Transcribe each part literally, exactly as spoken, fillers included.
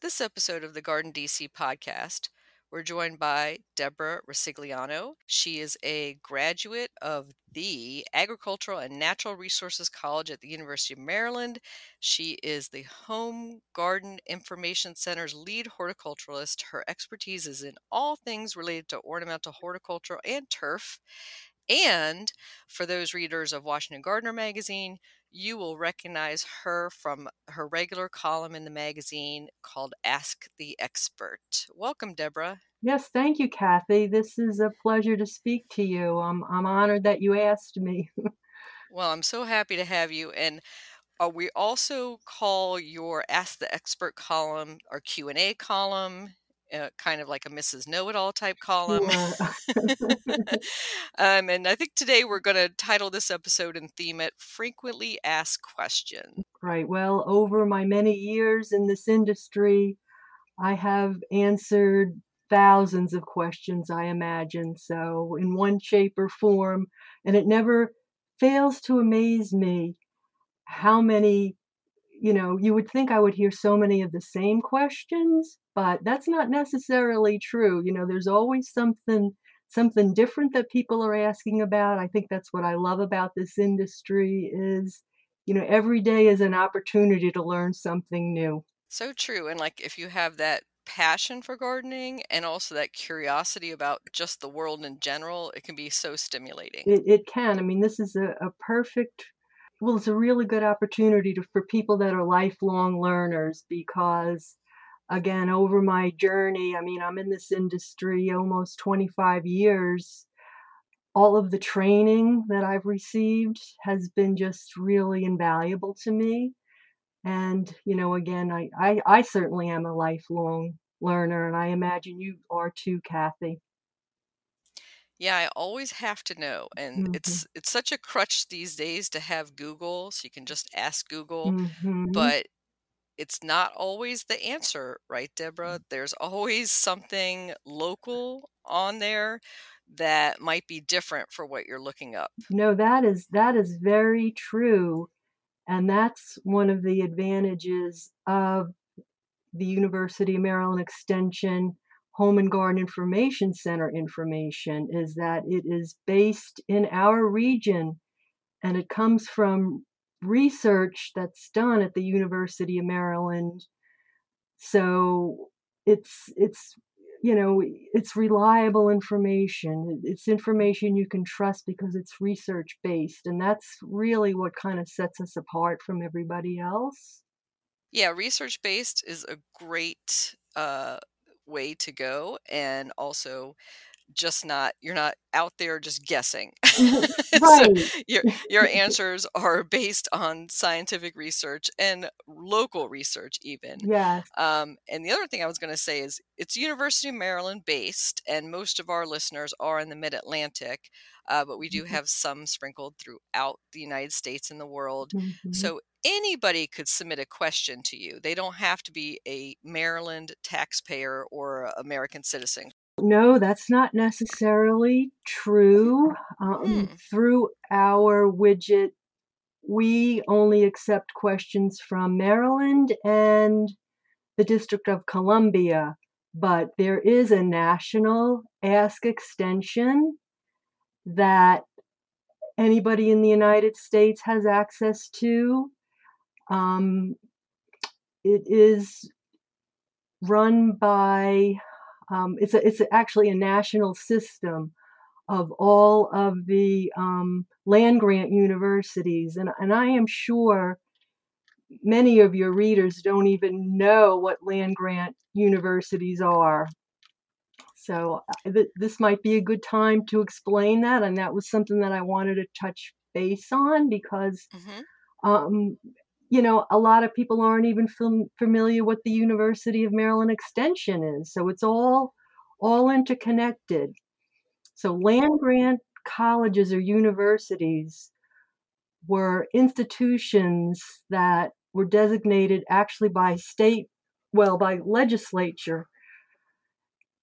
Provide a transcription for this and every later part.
This episode of the Garden D C podcast, we're joined by Deborah Riscigliano. She is a graduate of the Agricultural and Natural Resources College at the University of Maryland. She is the Home Garden Information Center's lead horticulturalist. Her expertise is in all things related to ornamental horticulture and turf. And for those readers of Washington Gardener Magazine, you will recognize her from her regular column in the magazine called Ask the Expert. Welcome, Deborah. Yes, thank you, Kathy. This is a pleasure to speak to you. I'm, I'm honored that you asked me. Well, I'm so happy to have you. And uh, we also call your Ask the Expert column our Q and A column. Uh, kind of like a Missus Know-It-All type column. Yeah. um, and I think today we're going to title this episode and theme it Frequently Asked Questions. Right. Well, over my many years in this industry, I have answered thousands of questions, I imagine, so in one shape or form. And it never fails to amaze me how many, you know, you would think I would hear so many of the same questions, but that's not necessarily true. You know, there's always something, something different that people are asking about. I think that's what I love about this industry is, you know, every day is an opportunity to learn something new. So true. And like, if you have that passion for gardening and also that curiosity about just the world in general, it can be so stimulating. It, it can. I mean, this is a, a perfect Well, it's a really good opportunity to, for people that are lifelong learners because, again, over my journey, I mean, I'm in this industry almost twenty-five years. All of the training that I've received has been just really invaluable to me. And, you know, again, I, I, I certainly am a lifelong learner, and I imagine you are too, Kathy. Yeah, I always have to know. And mm-hmm. it's it's such a crutch these days to have Google, so you can just ask Google. Mm-hmm. But it's not always the answer, right, Deborah? There's always something local on there that might be different for what you're looking up. No, that is that is very true. And that's one of the advantages of the University of Maryland Extension Home and Garden Information Center information is that it is based in our region and it comes from research that's done at the University of Maryland. So it's, it's, you know, it's reliable information. It's information you can trust because it's research based. And that's really what kind of sets us apart from everybody else. Yeah. Research based is a great, uh, way to go, and also just not you're not out there just guessing. Right. So your your answers are based on scientific research and local research even. Yeah. Um, and the other thing I was going to say is it's University of Maryland based, and most of our listeners are in the Mid-Atlantic, uh, but we do mm-hmm. have some sprinkled throughout the United States and the world. Mm-hmm. So anybody could submit a question to you. They don't have to be a Maryland taxpayer or American citizen. No, that's not necessarily true. Um, hmm. Through our widget, we only accept questions from Maryland and the District of Columbia, but there is a national Ask extension that anybody in the United States has access to. Um, it is run by, um, it's a, it's actually a national system of all of the, um, land grant universities. And, and I am sure many of your readers don't even know what land grant universities are. So th- this might be a good time to explain that. And that was something that I wanted to touch face on, because, mm-hmm. um, you know, a lot of people aren't even fam- familiar with the University of Maryland extension is. So it's all, all interconnected. So land grant colleges or universities were institutions that were designated actually by state, well, by legislature.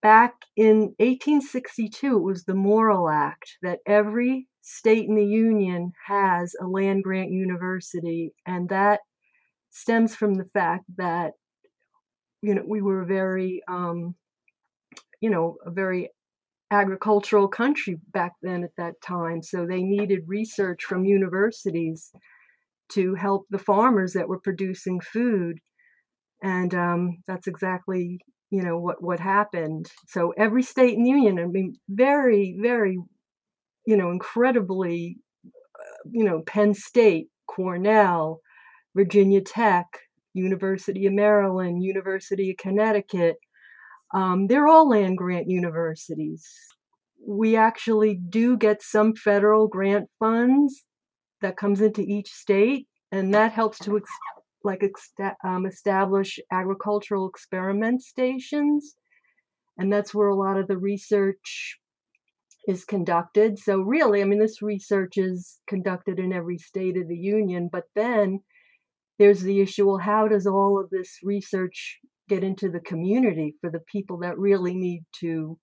Back in eighteen sixty-two, it was the Morrill Act that every state in the Union has a land grant university. And that stems from the fact that, you know, we were very, um, you know, a very agricultural country back then at that time. So they needed research from universities to help the farmers that were producing food. And um, that's exactly, you know, what, what happened. So every state in the Union, I mean, very, very, you know, incredibly, uh, you know, Penn State, Cornell, Virginia Tech, University of Maryland, University of Connecticut, um, they're all land grant universities. We actually do get some federal grant funds that comes into each state, and that helps to ex- like ex- um, establish agricultural experiment stations. And that's where a lot of the research is conducted. So really, I mean, this research is conducted in every state of the Union, but then there's the issue, well, how does all of this research get into the community for the people that really need to,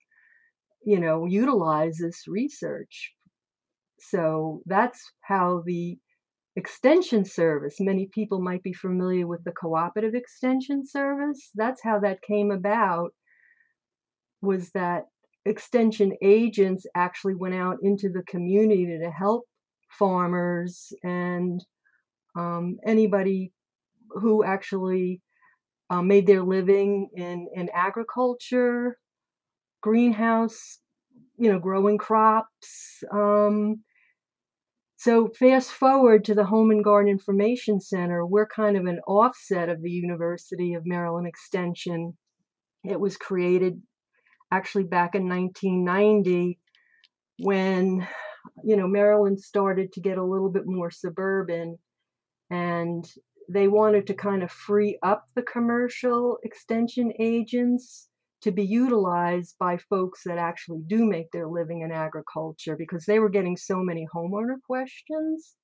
you know, utilize this research? So that's how the extension service, many people might be familiar with the cooperative extension service. That's how that came about, was that extension agents actually went out into the community to help farmers and um, anybody who actually uh, made their living in, in agriculture, greenhouse, you know, growing crops. Um, so fast forward to the Home and Garden Information Center, we're kind of an offset of the University of Maryland Extension. It was created actually back in nineteen ninety when, you know, Maryland started to get a little bit more suburban, and they wanted to kind of free up the commercial extension agents to be utilized by folks that actually do make their living in agriculture, because they were getting so many homeowner questions,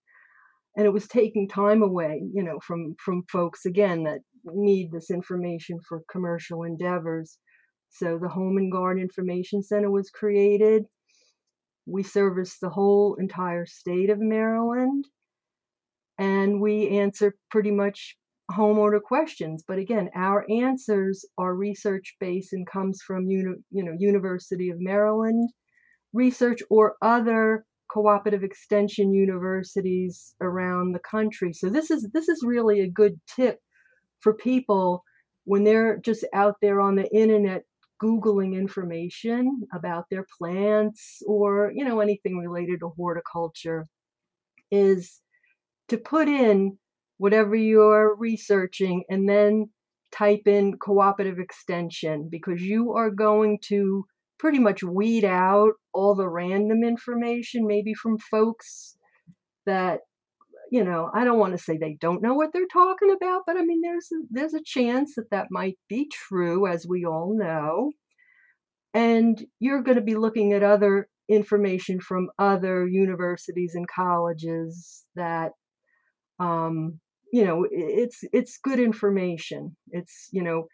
and it was taking time away, you know, from, from folks, again, that need this information for commercial endeavors. So the Home and Garden Information Center was created. We service the whole entire state of Maryland, and we answer pretty much homeowner questions, but again, our answers are research-based and comes from uni- you know, University of Maryland research or other cooperative extension universities around the country. So this is this is really a good tip for people when they're just out there on the internet Googling information about their plants or, you know, anything related to horticulture, is to put in whatever you're researching, and then type in cooperative extension, because you are going to pretty much weed out all the random information, maybe from folks that, you know, I don't want to say they don't know what they're talking about, but I mean, there's a, there's a chance that that might be true, as we all know. And you're going to be looking at other information from other universities and colleges that, um, you know, it's it's good information. It's, you know,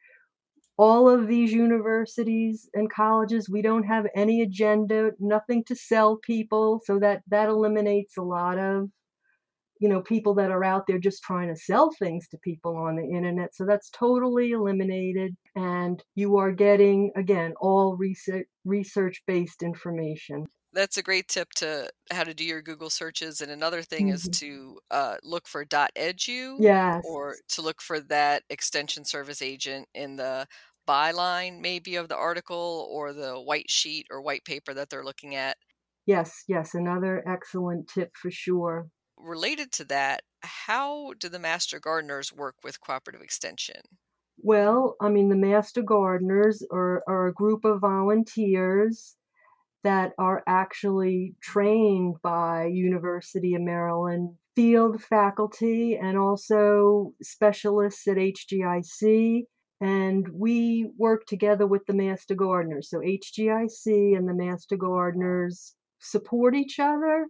all of these universities and colleges, we don't have any agenda, nothing to sell people. So that that eliminates a lot of, you know, people that are out there just trying to sell things to people on the internet. So that's totally eliminated. And you are getting, again, all research research-based information. That's a great tip to how to do your Google searches. And another thing mm-hmm. is to uh, look for .edu yes. or to look for that extension service agent in the byline maybe of the article or the white sheet or white paper that they're looking at. Yes, yes. Another excellent tip for sure. Related to that, how do the master gardeners work with cooperative extension? Well, I mean, the master gardeners are, are a group of volunteers that are actually trained by University of Maryland field faculty and also specialists at H G I C. And we work together with the master gardeners. So H G I C and the master gardeners support each other.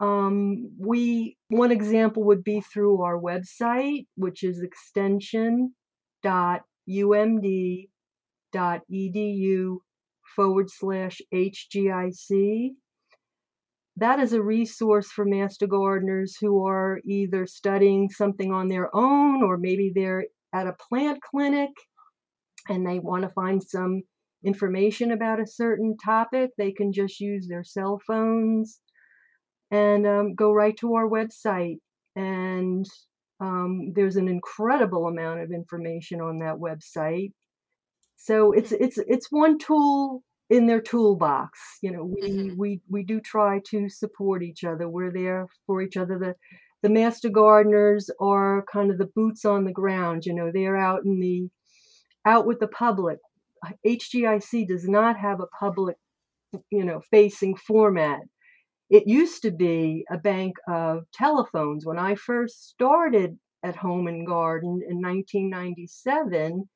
Um, we one example would be through our website, which is extension dot U M D dot E D U forward slash H G I C. That is a resource for master gardeners who are either studying something on their own, or maybe they're at a plant clinic and they want to find some information about a certain topic. They can just use their cell phones and um, go right to our website. And um, there's an incredible amount of information on that website. So it's it's it's one tool in their toolbox. You know, we mm-hmm. we we do try to support each other. We're there for each other. The the master gardeners are kind of the boots on the ground. You know, they're out in the out with the public. H G I C does not have a public, you know, facing format. It used to be a bank of telephones. When I first started at Home and Garden in nineteen ninety-seven,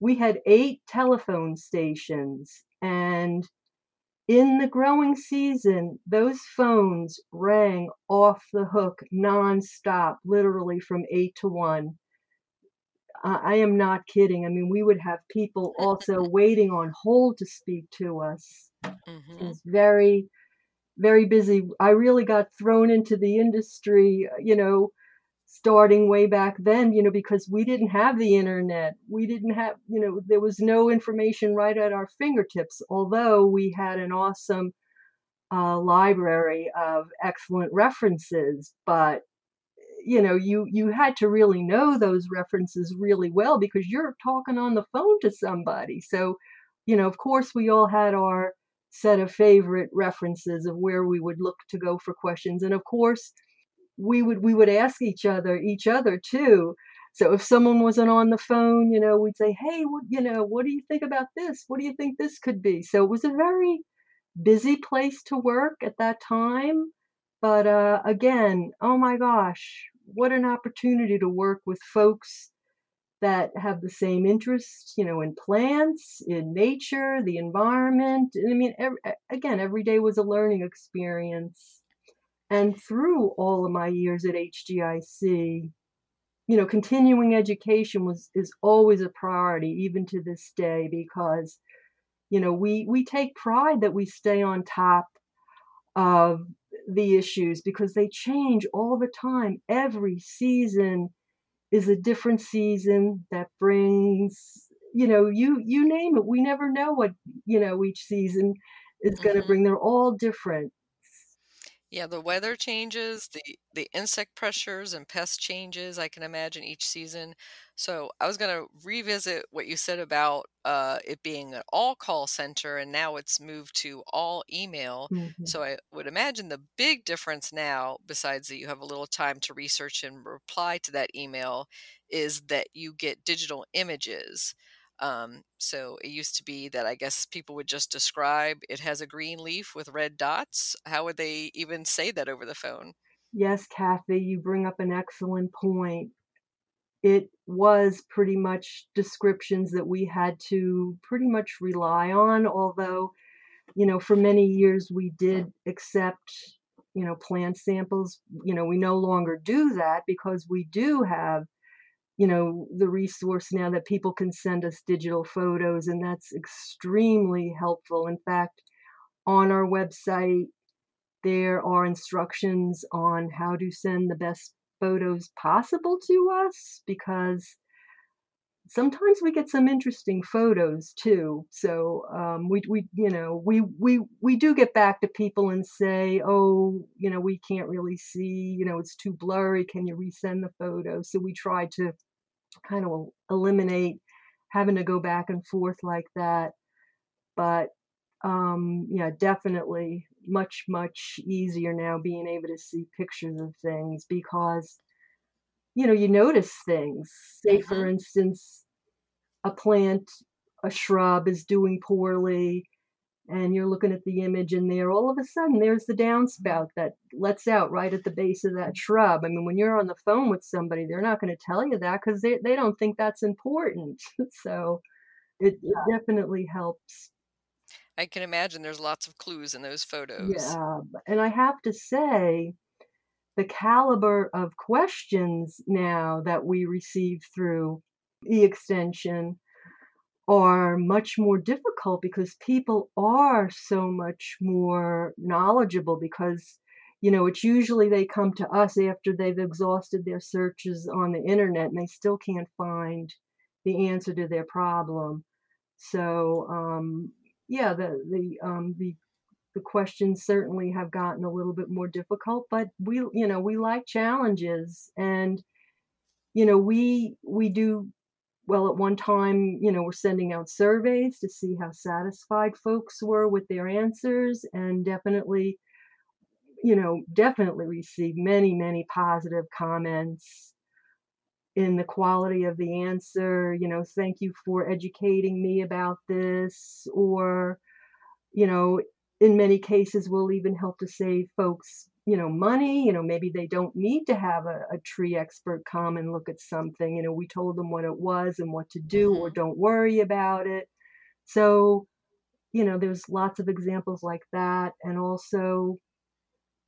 we had eight telephone stations, and in the growing season, those phones rang off the hook nonstop, literally from eight to one. Uh, I am not kidding. I mean, we would have people also waiting on hold to speak to us. Mm-hmm. It was very, very busy. I really got thrown into the industry, you know, starting way back then, you know, because we didn't have the internet. We didn't have, you know, there was no information right at our fingertips, although we had an awesome uh, library of excellent references. But, you know, you, you had to really know those references really well because you're talking on the phone to somebody. So, you know, of course, we all had our set of favorite references of where we would look to go for questions. And of course, we would we would ask each other, each other too. So if someone wasn't on the phone, you know, we'd say, hey, what, you know, what do you think about this? What do you think this could be? So it was a very busy place to work at that time. But uh, again, oh my gosh, what an opportunity to work with folks that have the same interests, you know, in plants, in nature, the environment. And I mean, every, again, every day was a learning experience. And through all of my years at H G I C, you know, continuing education was is always a priority, even to this day, because, you know, we, we take pride that we stay on top of the issues because they change all the time. Every season is a different season that brings, you know, you you name it. We never know what, you know, each season is mm-hmm. going to bring. They're all different. Yeah, the weather changes, the, the insect pressures and pest changes, I can imagine each season. So I was going to revisit what you said about uh, it being an all-call center, and now it's moved to all email. Mm-hmm. So I would imagine the big difference now, besides that you have a little time to research and reply to that email, is that you get digital images. Um, so it used to be that I guess people would just describe it has a green leaf with red dots. How would they even say that over the phone? Yes, Kathy, you bring up an excellent point. It was pretty much descriptions that we had to pretty much rely on, although, you know, for many years we did accept, you know, plant samples. You know, we no longer do that because we do have, you know, the resource now that people can send us digital photos, and that's extremely helpful. In fact, on our website, there are instructions on how to send the best photos possible to us, because sometimes we get some interesting photos too. So um, we, we, you know, we, we, we do get back to people and say, oh, you know, we can't really see, you know, it's too blurry. Can you resend the photo? So we try to kind of eliminate having to go back and forth like that. But um, yeah, definitely much, much easier now being able to see pictures of things, because, you know, you notice things. Say, for instance, a plant, a shrub is doing poorly. and you're looking at the image in there, all of a sudden there's the downspout that lets out right at the base of that shrub. I mean, when you're on the phone with somebody, they're not going to tell you that because they, they don't think that's important. So it, it definitely helps. I can imagine there's lots of clues in those photos. Yeah, and I have to say, the caliber of questions now that we receive through e-extension are much more difficult because people are so much more knowledgeable, because, you know, it's usually they come to us after they've exhausted their searches on the internet and they still can't find the answer to their problem. So, um, yeah, the, the, um, the, the questions certainly have gotten a little bit more difficult, but we, you know, we like challenges, and, you know, we, we do, well, at one time, you know, we're sending out surveys to see how satisfied folks were with their answers, and definitely, you know, definitely received many, many positive comments in the quality of the answer. You know, thank you for educating me about this, or, you know, in many cases, we'll even help to save folks, you know, money. You know, maybe they don't need to have a, a tree expert come and look at something. You know, we told them what it was and what to do, or don't worry about it. So, you know, there's lots of examples like that. And also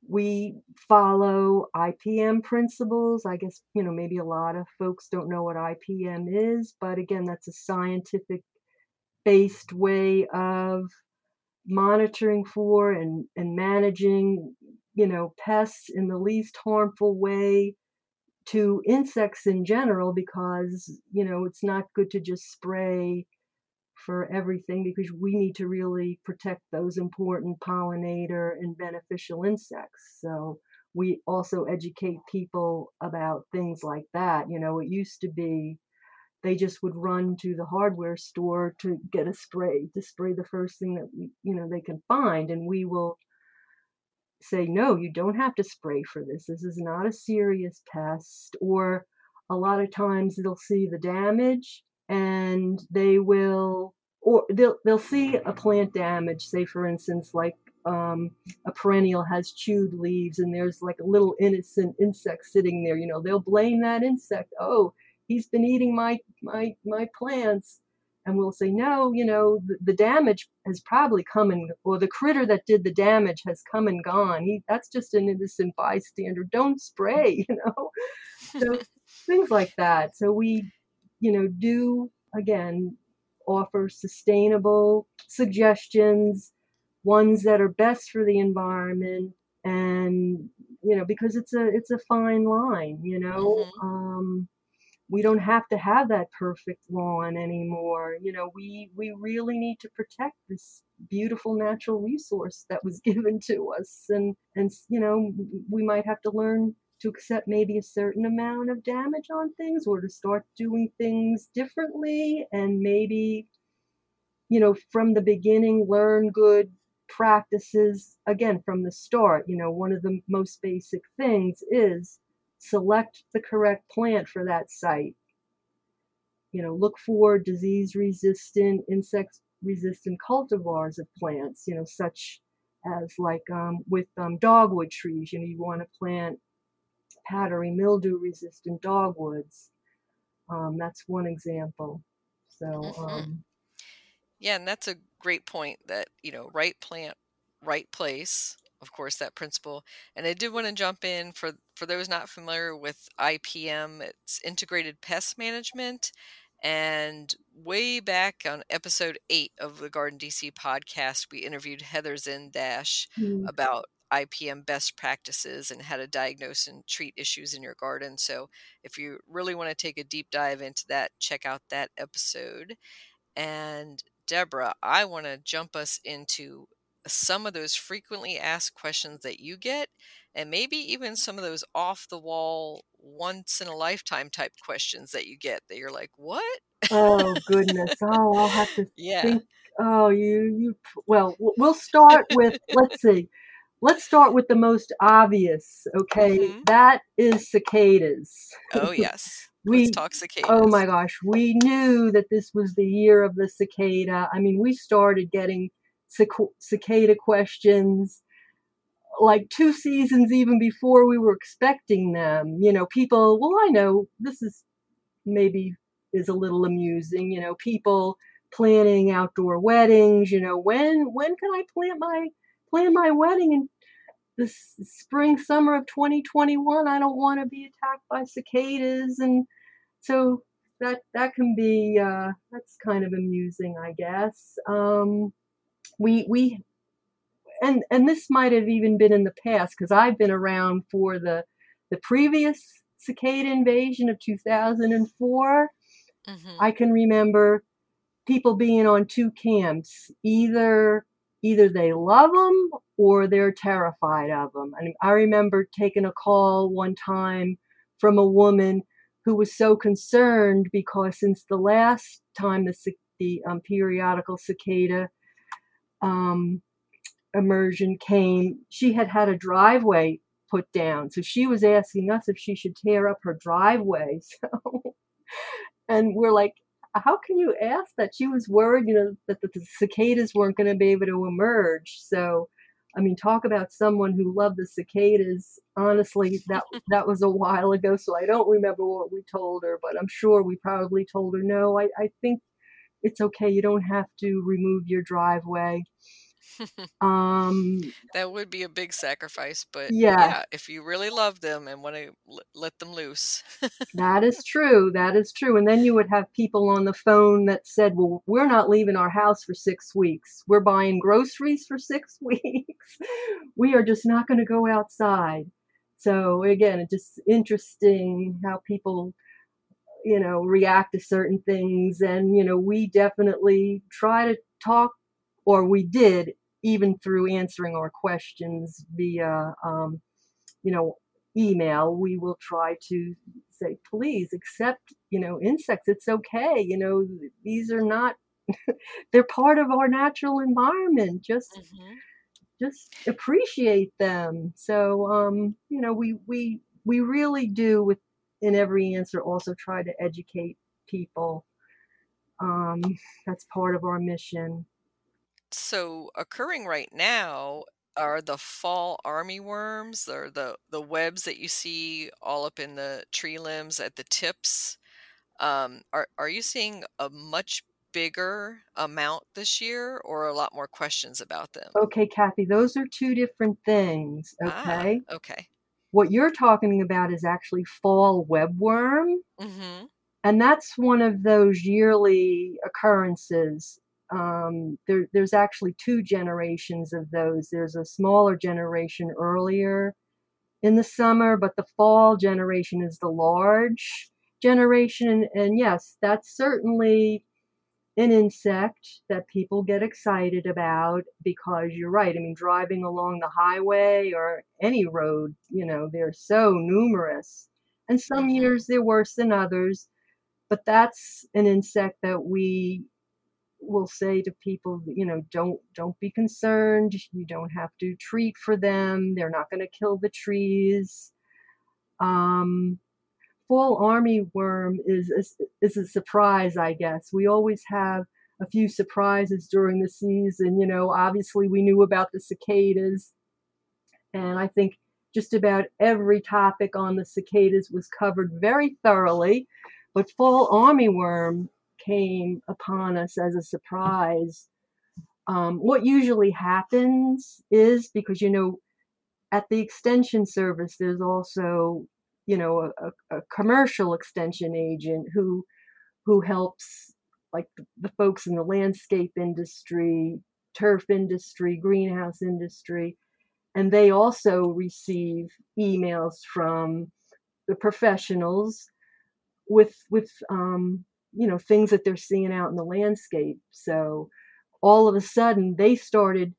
we follow I P M principles. I guess, you know, maybe a lot of folks don't know what I P M is, but again, that's a scientific based way of monitoring for and, and managing, you know, pests in the least harmful way to insects in general, because, you know, it's not good to just spray for everything, because we need to really protect those important pollinator and beneficial insects. So we also educate people about things like that. You know, it used to be they just would run to the hardware store to get a spray, to spray the first thing that, you know, they can find. And we will say, no, you don't have to spray for this. This is not a serious pest. Or a lot of times they'll see the damage and they will, or they'll, they'll see a plant damage, say, for instance, like um, a perennial has chewed leaves and there's like a little innocent insect sitting there. You know, they'll blame that insect. Oh, he's been eating my, my, my plants. And we'll say, no, you know, the, the damage has probably come and, or the critter that did the damage has come and gone. He, that's just an innocent bystander. Don't spray, you know, so things like that. So we, you know, do, again, offer sustainable suggestions, ones that are best for the environment. And, you know, because it's a, it's a fine line, you know, mm-hmm. um, we don't have to have that perfect lawn anymore. You know, we, we really need to protect this beautiful natural resource that was given to us. And, and, you know, we might have to learn to accept maybe a certain amount of damage on things, or to start doing things differently. And maybe, you know, from the beginning, learn good practices, again, from the start. You know, one of the most basic things is select the correct plant for that site. You know, look for disease resistant, insect resistant cultivars of plants, you know, such as like um, with um, dogwood trees. You know, you want to plant powdery mildew resistant dogwoods. Um, that's one example. So, mm-hmm. um, yeah, and that's a great point that, you know, right plant, right place. Of course, that principle. And I did want to jump in for, for those not familiar with I P M, it's Integrated Pest Management. And way back on episode eight of the Garden D C podcast, we interviewed Heather Zindash mm-hmm. about I P M best practices and how to diagnose and treat issues in your garden. So if you really want to take a deep dive into that, check out that episode. And Deborah, I want to jump us into some of those frequently asked questions that you get, and maybe even some of those off the wall, once in a lifetime type questions that you get that you're like, what? Oh goodness. Oh, I'll have to yeah. think. Oh, you, you, well, we'll start with, let's see, let's start with the most obvious. Okay. Mm-hmm. That is cicadas. Oh yes. we let's talk cicadas. Oh my gosh. We knew that this was the year of the cicada. I mean, we started getting cic- cicada questions, like two seasons even before we were expecting them. You know, people, well, I know this is maybe is a little amusing, you know, people planning outdoor weddings, you know, when, when can I plant my, plan my wedding in this spring, summer of twenty twenty-one? I don't want to be attacked by cicadas. And so that, that can be, uh, that's kind of amusing, I guess. Um, we, we, and, and this might've even been in the past, cause I've been around for the, the previous cicada invasion of two thousand four. Mm-hmm. I can remember people being on two camps, either either they love them or they're terrified of them. And I remember taking a call one time from a woman who was so concerned because since the last time the, the um, periodical cicada um, immersion came, she had had a driveway put down. So she was asking us if she should tear up her driveway. So, and we're like, how can you ask that? She was worried, you know, that the, the cicadas weren't going to be able to emerge. So, I mean, talk about someone who loved the cicadas. Honestly, that that was a while ago, so I don't remember what we told her, but I'm sure we probably told her, no, I, I think it's okay. You don't have to remove your driveway. um, that would be a big sacrifice, but yeah. yeah, if you really love them and want to l- let them loose. That is true. That is true. And then you would have people on the phone that said, well, we're not leaving our house for six weeks. We're buying groceries for six weeks. We are just not going to go outside. So again, it's just interesting how people, you know, react to certain things. And, you know, we definitely try to talk, or we did, even through answering our questions via, um, you know, email. We will try to say, please accept, you know, insects. It's okay. You know, these are not, they're part of our natural environment. Just, mm-hmm. just appreciate them. So, um, you know, we, we, we really do with, in every answer, also try to educate people. Um, that's part of our mission. So occurring right now are the fall armyworms, or the, the webs that you see all up in the tree limbs at the tips. Um, are, are you seeing a much bigger amount this year, or a lot more questions about them? Okay, Kathy, those are two different things. Okay. Ah, okay. What you're talking about is actually fall webworm. Mm-hmm. And that's one of those yearly occurrences. Um, there, there's actually two generations of those. There's a smaller generation earlier in the summer, but the fall generation is the large generation. And, and yes, that's certainly an insect that people get excited about, because you're right. I mean, driving along the highway or any road, you know, they're so numerous. And some years they're worse than others, but that's an insect that we will say to people, you know, don't don't be concerned. You don't have to treat for them. They're not going to kill the trees. Um, fall armyworm is a, is a surprise, I guess. We always have a few surprises during the season. You know, obviously we knew about the cicadas, and I think just about every topic on the cicadas was covered very thoroughly. But fall armyworm came upon us as a surprise. Um, what usually happens is, because, you know, at the extension service, there's also, you know, a, a commercial extension agent who, who helps like the, the folks in the landscape industry, turf industry, greenhouse industry. And they also receive emails from the professionals with, with, um, you know, things that they're seeing out in the landscape. So all of a sudden they started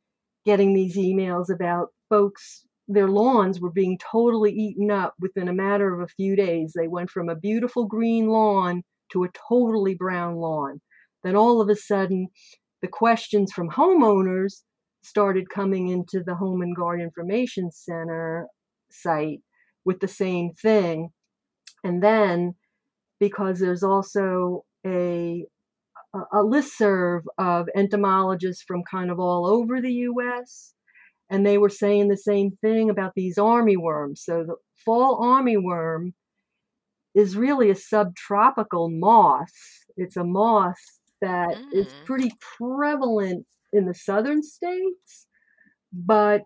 getting these emails about folks, their lawns were being totally eaten up within a matter of a few days. They went from a beautiful green lawn to a totally brown lawn. Then all of a sudden the questions from homeowners started coming into the Home and Garden Information Center site with the same thing. And then, because there's also a a listserv of entomologists from kind of all over the U S, and they were saying the same thing about these armyworms. So the fall armyworm is really a subtropical moth. It's a moth that mm. is pretty prevalent in the southern states, but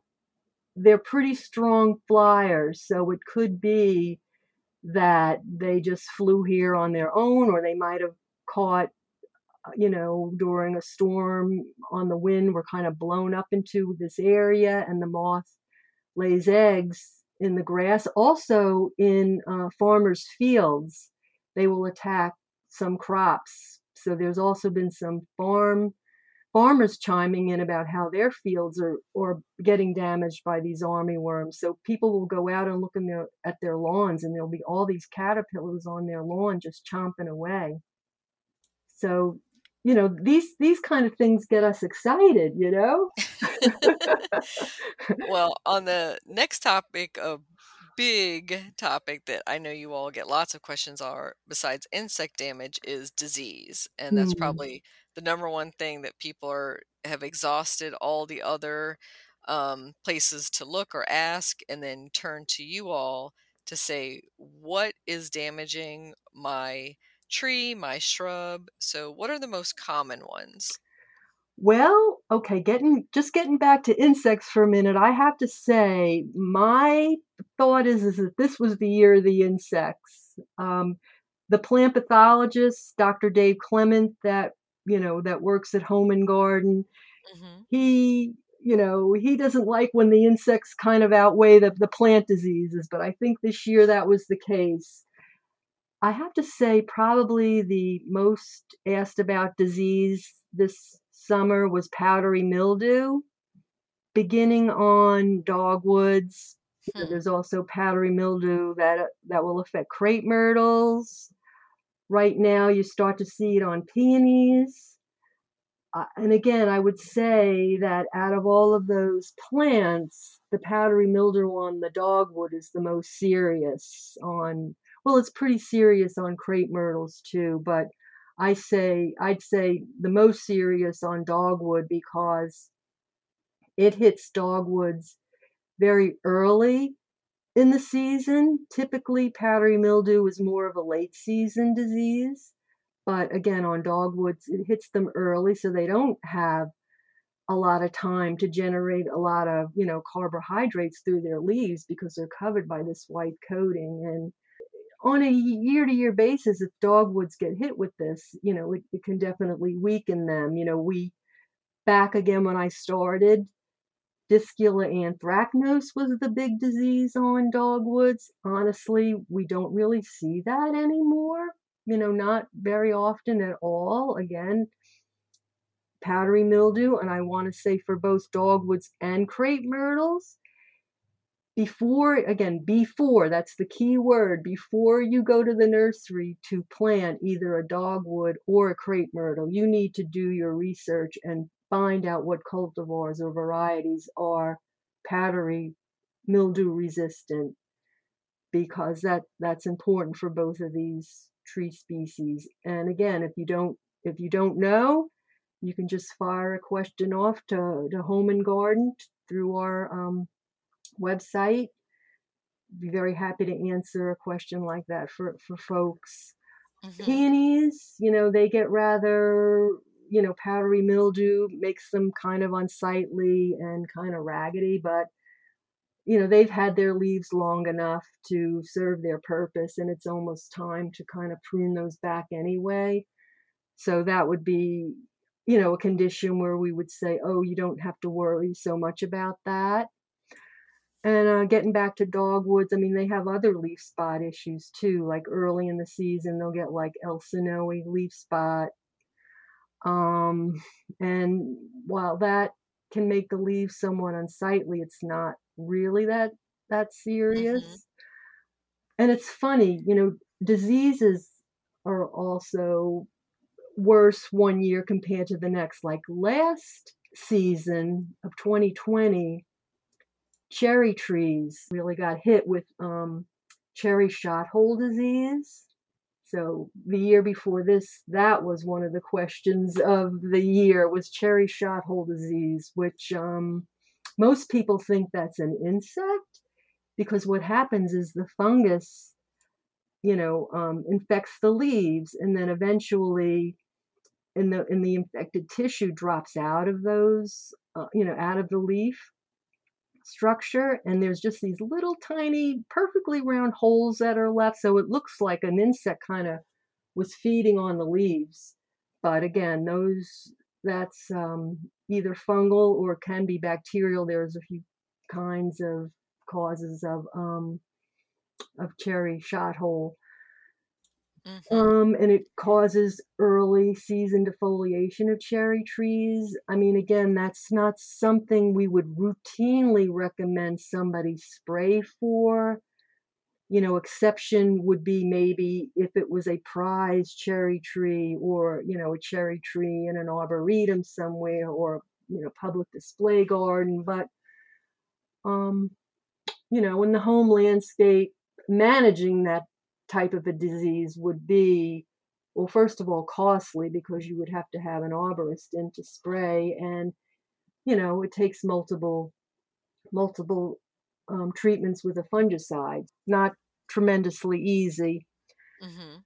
they're pretty strong flyers. So it could be that they just flew here on their own, or they might have caught, you know, during a storm on the wind, were kind of blown up into this area, and the moth lays eggs in the grass. Also in uh, farmers' fields, they will attack some crops. So there's also been some farm farmers chiming in about how their fields are, are getting damaged by these armyworms. So people will go out and look in their, at their lawns, and there'll be all these caterpillars on their lawn just chomping away. So, you know, these these kind of things get us excited, you know? Well, on the next topic, a big topic that I know you all get lots of questions are, besides insect damage, is disease. And that's mm. probably the number one thing that people are have exhausted all the other um, places to look or ask, and then turn to you all to say, what is damaging my tree, my shrub? So what are the most common ones? Well, okay, getting just getting back to insects for a minute, I have to say my thought is, is that this was the year of the insects. Um, the plant pathologist, Doctor Dave Clement, that, you know, that works at Home and Garden, mm-hmm. he, you know, he doesn't like when the insects kind of outweigh the, the plant diseases, but I think this year that was the case. I have to say probably the most asked about disease this summer was powdery mildew, beginning on dogwoods. Hmm. You know, there's also powdery mildew that that will affect crepe myrtles. Right now you start to see it on peonies. Uh, and again, I would say that out of all of those plants, the powdery mildew on the dogwood is the most serious on Well, it's pretty serious on crepe myrtles too, but I say I'd say the most serious on dogwood, because it hits dogwoods very early in the season. Typically, powdery mildew is more of a late season disease, but again, on dogwoods, it hits them early, so they don't have a lot of time to generate a lot of, you know, carbohydrates through their leaves because they're covered by this white coating. And on a year-to-year basis, if dogwoods get hit with this, you know, it, it can definitely weaken them. You know, we, back again when I started, discula anthracnose was the big disease on dogwoods. Honestly, we don't really see that anymore, you know, not very often at all. Again, powdery mildew, and I want to say for both dogwoods and crepe myrtles, Before, again, before, that's the key word, before you go to the nursery to plant either a dogwood or a crepe myrtle, you need to do your research and find out what cultivars or varieties are powdery mildew resistant, because that, that's important for both of these tree species. And again, if you don't, if you don't know, you can just fire a question off to, to Home and Garden through our um, website. Be very happy to answer a question like that for, for folks. Mm-hmm. Peonies, you know, they get rather, you know, powdery mildew makes them kind of unsightly and kind of raggedy, but, you know, they've had their leaves long enough to serve their purpose, and it's almost time to kind of prune those back anyway. So that would be, you know, a condition where we would say, oh, you don't have to worry so much about that. And uh, getting back to dogwoods, I mean, they have other leaf spot issues too. Like early in the season, they'll get like Elsinoe leaf spot. Um, and while that can make the leaves somewhat unsightly, it's not really that, that serious. Mm-hmm. And it's funny, you know, diseases are also worse one year compared to the next. Like last season of twenty twenty, cherry trees really got hit with um, cherry shot hole disease. So the year before this, that was one of the questions of the year, was cherry shot hole disease, which um, most people think that's an insect, because what happens is the fungus, you know, um, infects the leaves, and then eventually in the, in the infected tissue drops out of those, uh, you know, out of the leaf structure, and there's just these little tiny perfectly round holes that are left, so it looks like an insect kind of was feeding on the leaves. But again, those that's um, either fungal or can be bacterial. There's a few kinds of causes of um, of cherry shot hole, mm-hmm. um, and it causes early season defoliation of cherry trees. I mean, again, that's not something we would routinely recommend somebody spray for. You know, exception would be maybe if it was a prize cherry tree, or, you know, a cherry tree in an arboretum somewhere, or, you know, public display garden. But, um, you know, in the home landscape, managing that type of a disease would be, well, first of all, costly, because you would have to have an arborist in to spray, and, you know, it takes multiple multiple um, treatments with a fungicide. Not tremendously easy. Mm-hmm.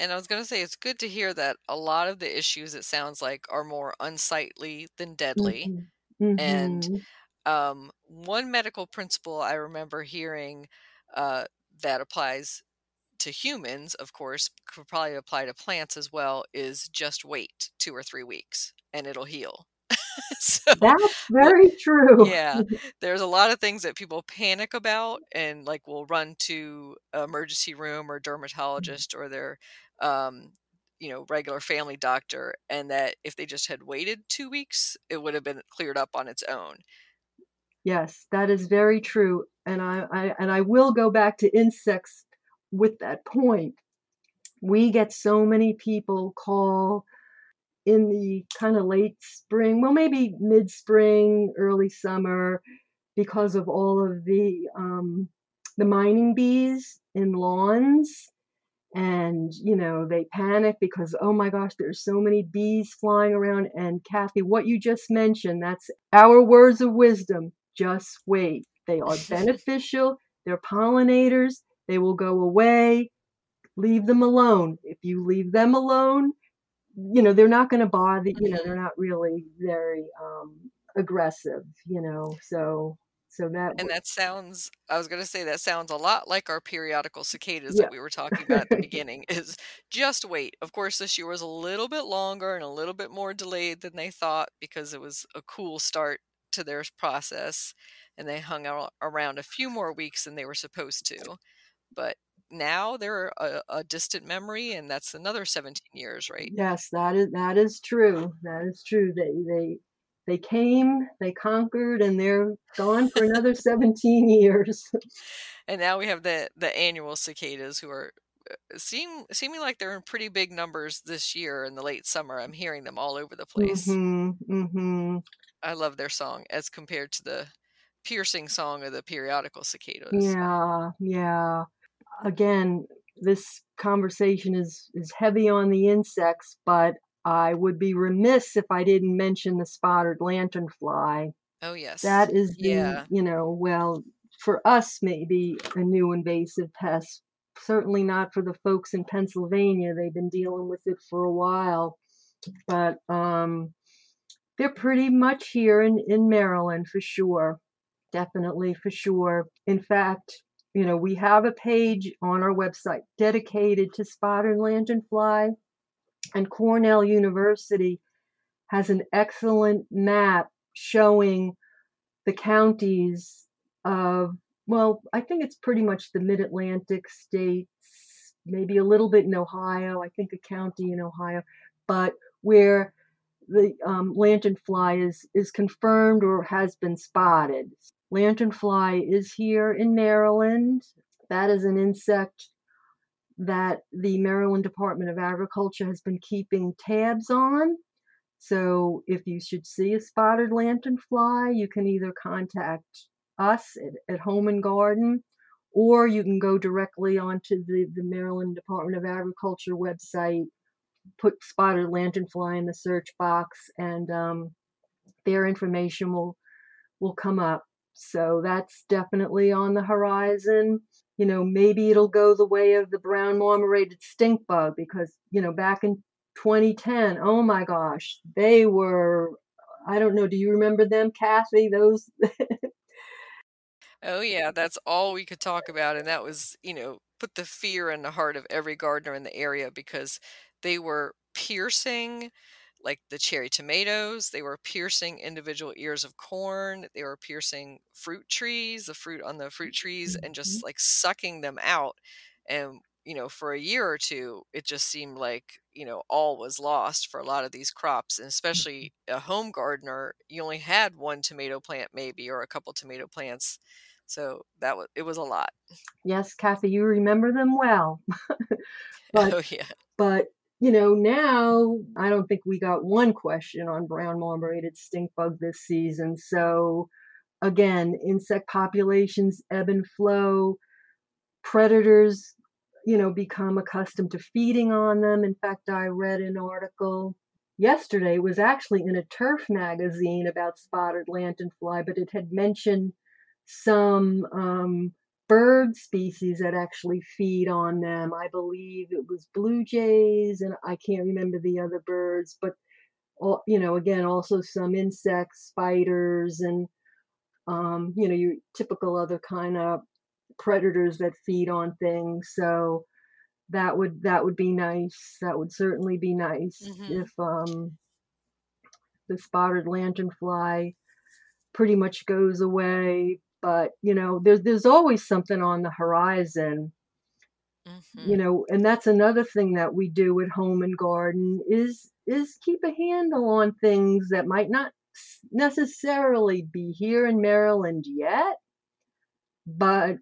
And I was going to say, it's good to hear that a lot of the issues, it sounds like, are more unsightly than deadly. Mm-hmm. Mm-hmm. And um, one medical principle I remember hearing uh, that applies to humans, of course, could probably apply to plants as well, is just wait two or three weeks and it'll heal. So, that's very true. Yeah. There's a lot of things that people panic about and like will run to emergency room or dermatologist, mm-hmm. or their, um, you know, regular family doctor. And that if they just had waited two weeks, it would have been cleared up on its own. Yes, that is very true. And I, I and I will go back to insects with that point. We get so many people call in the kind of late spring, well, maybe mid-spring, early summer, because of all of the um, the mining bees in lawns. And, you know, they panic because, oh my gosh, there's so many bees flying around. And Kathy, what you just mentioned, that's our words of wisdom. Just wait. They are beneficial. They're pollinators. They will go away. Leave them alone. If you leave them alone, you know, they're not going to bother. You know, they're not really very um, aggressive, you know, so... So that and that sounds, I was going to say, that sounds a lot like our periodical cicadas, yeah, that we were talking about at the beginning, is just wait. Of course, this year was a little bit longer and a little bit more delayed than they thought, because it was a cool start to their process and they hung out around a few more weeks than they were supposed to. But now they're a, a distant memory, and that's another seventeen years, right? Yes, that is, that is true. That is true. They, they, They came, they conquered, and they're gone for another seventeen years. And now we have the, the annual cicadas, who are seem seeming like they're in pretty big numbers this year in the late summer. I'm hearing them all over the place. Mm-hmm, mm-hmm. I love their song as compared to the piercing song of the periodical cicadas. Yeah, yeah. Again, this conversation is, is heavy on the insects, but I would be remiss if I didn't mention the spotted lanternfly. Oh, yes. That is the, yeah. you know, well, for us, maybe a new invasive pest. Certainly not for the folks in Pennsylvania. They've been dealing with it for a while. But um, they're pretty much here in, in Maryland for sure. Definitely for sure. In fact, you know, we have a page on our website dedicated to spotted lanternfly. And Cornell University has an excellent map showing the counties of, well, I think it's pretty much the mid-Atlantic states, maybe a little bit in Ohio, I think a county in Ohio, but where the um, lanternfly is, is confirmed or has been spotted. Lanternfly is here in Maryland. That is an insect that the Maryland Department of Agriculture has been keeping tabs on. So if you should see a spotted lanternfly, you can either contact us at, at Home and Garden, or you can go directly onto the, the Maryland Department of Agriculture website, put spotted lanternfly in the search box, and um, their information will will come up. So that's definitely on the horizon. You know, maybe it'll go the way of the brown marmorated stink bug, because, you know, back in twenty ten, oh my gosh, they were, I don't know, do you remember them, Kathy? Those. Oh yeah, that's all we could talk about. And that was, you know, put the fear in the heart of every gardener in the area, because they were piercing like the cherry tomatoes, they were piercing individual ears of corn, they were piercing fruit trees, the fruit on the fruit trees, and just like sucking them out. And, you know, for a year or two, it just seemed like, you know, all was lost for a lot of these crops. And especially a home gardener, you only had one tomato plant maybe, or a couple tomato plants. So that was, it was a lot. Yes, Kathy, you remember them well. But, oh, yeah. But, you know, now I don't think we got one question on brown marmorated stink bug this season. So again, insect populations ebb and flow. Predators, you know, become accustomed to feeding on them. In fact, I read an article yesterday, it was actually in a turf magazine, about spotted lanternfly, but it had mentioned some um, bird species that actually feed on them. I believe it was blue jays, and I can't remember the other birds, but all, you know, again, also some insects, spiders, and um, you know, your typical other kind of predators that feed on things. So that would that would be nice. That would certainly be nice mm-hmm. if um, the spotted lanternfly pretty much goes away. But, you know, there's, there's always something on the horizon, mm-hmm. you know, and that's another thing that we do at Home and Garden is, is keep a handle on things that might not necessarily be here in Maryland yet, but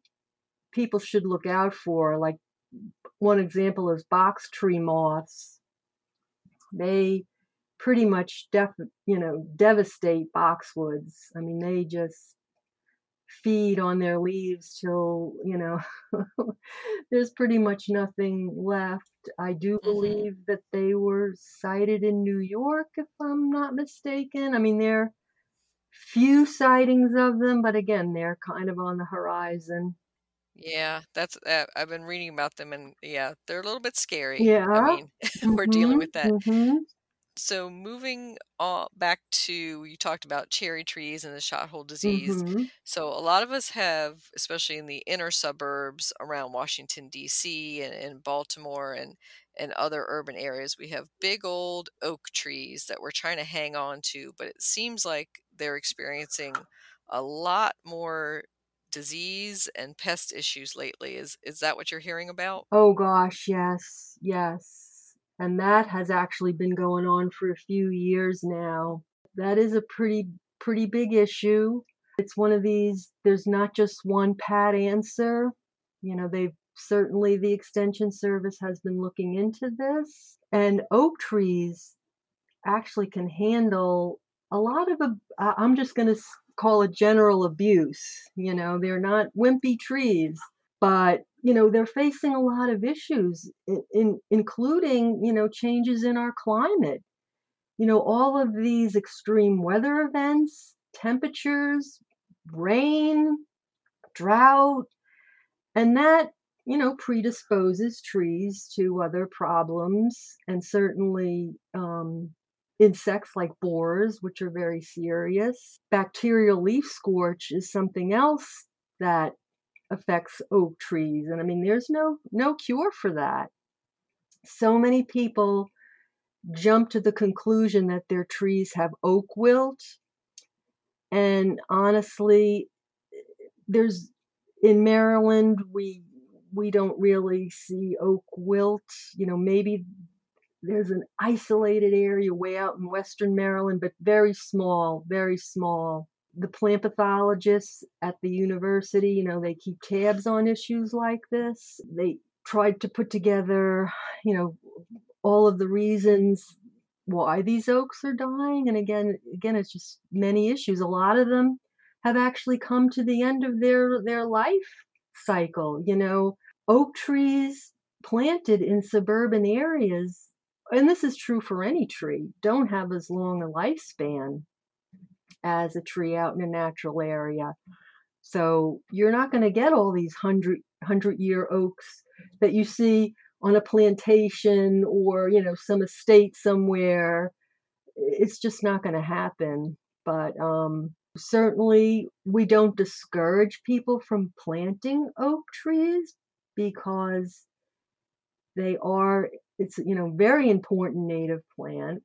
people should look out for. Like one example is box tree moths. They pretty much, def, you know, devastate boxwoods. I mean, they just feed on their leaves till, you know, there's pretty much nothing left. I do believe mm-hmm. that they were sighted in New York, if I'm not mistaken. I mean, there are few sightings of them, but again, they're kind of on the horizon. Yeah, that's uh, I've been reading about them, and yeah, they're a little bit scary. Yeah, I mean, we're mm-hmm. dealing with that. Mm-hmm. So moving on back to, you talked about cherry trees and the shot hole disease. Mm-hmm. So a lot of us have, especially in the inner suburbs around Washington, D C and, and Baltimore and, and other urban areas, we have big old oak trees that we're trying to hang on to, but it seems like they're experiencing a lot more disease and pest issues lately. Is, is that what you're hearing about? Oh gosh, yes, yes. And that has actually been going on for a few years now. That is a pretty, pretty big issue. It's one of these, there's not just one pat answer. You know, they've certainly, the Extension Service has been looking into this. And oak trees actually can handle a lot of, I'm just going to call it general abuse. You know, they're not wimpy trees, but you know, they're facing a lot of issues, in, in, including, you know, changes in our climate. You know, all of these extreme weather events, temperatures, rain, drought, and that, you know, predisposes trees to other problems, and certainly um, insects like borers, which are very serious. Bacterial leaf scorch is something else that affects oak trees, and I mean, there's no no cure for that. So many people jump to the conclusion that their trees have oak wilt, and honestly, there's, in Maryland we we don't really see oak wilt. You know, maybe there's an isolated area way out in western Maryland, but very small, very small. The plant pathologists at the university, you know, they keep tabs on issues like this. They tried to put together, you know, all of the reasons why these oaks are dying. And again, again, it's just many issues. A lot of them have actually come to the end of their, their life cycle. You know, oak trees planted in suburban areas, and this is true for any tree, don't have as long a lifespan as a tree out in a natural area. So you're not going to get all these hundred, hundred year oaks that you see on a plantation or, you know, some estate somewhere. It's just not going to happen. But um, certainly we don't discourage people from planting oak trees because they are, it's, you know, very important native plant.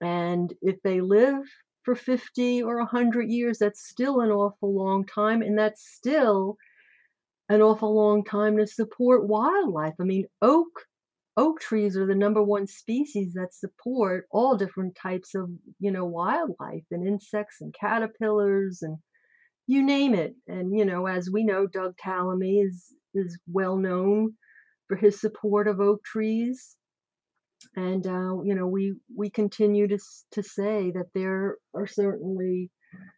And if they live for fifty or one hundred years, that's still an awful long time. And that's still an awful long time to support wildlife. I mean, oak oak trees are the number one species that support all different types of, you know, wildlife and insects and caterpillars and you name it. And, you know, as we know, Doug Tallamy is, is well known for his support of oak trees. And, uh, you know, we, we continue to, to say that there are certainly,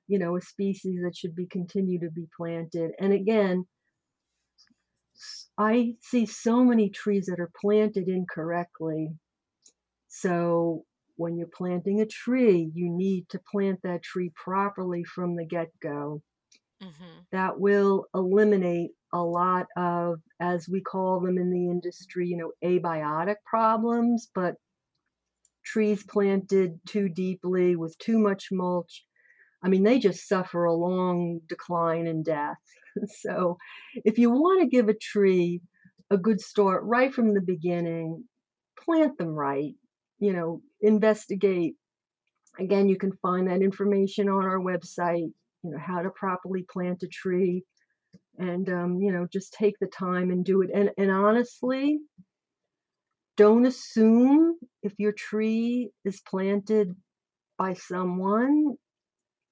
you know, a species that should be continued to be planted. And again, I see so many trees that are planted incorrectly. So when you're planting a tree, you need to plant that tree properly from the get-go. Mm-hmm. That will eliminate a lot of, as we call them in the industry, you know, abiotic problems, but trees planted too deeply with too much mulch, I mean, they just suffer a long decline and death. So if you want to give a tree a good start right from the beginning, plant them right, you know, investigate. Again, you can find that information on our website, you know, how to properly plant a tree. And, um, you know, just take the time and do it. And, and honestly, don't assume if your tree is planted by someone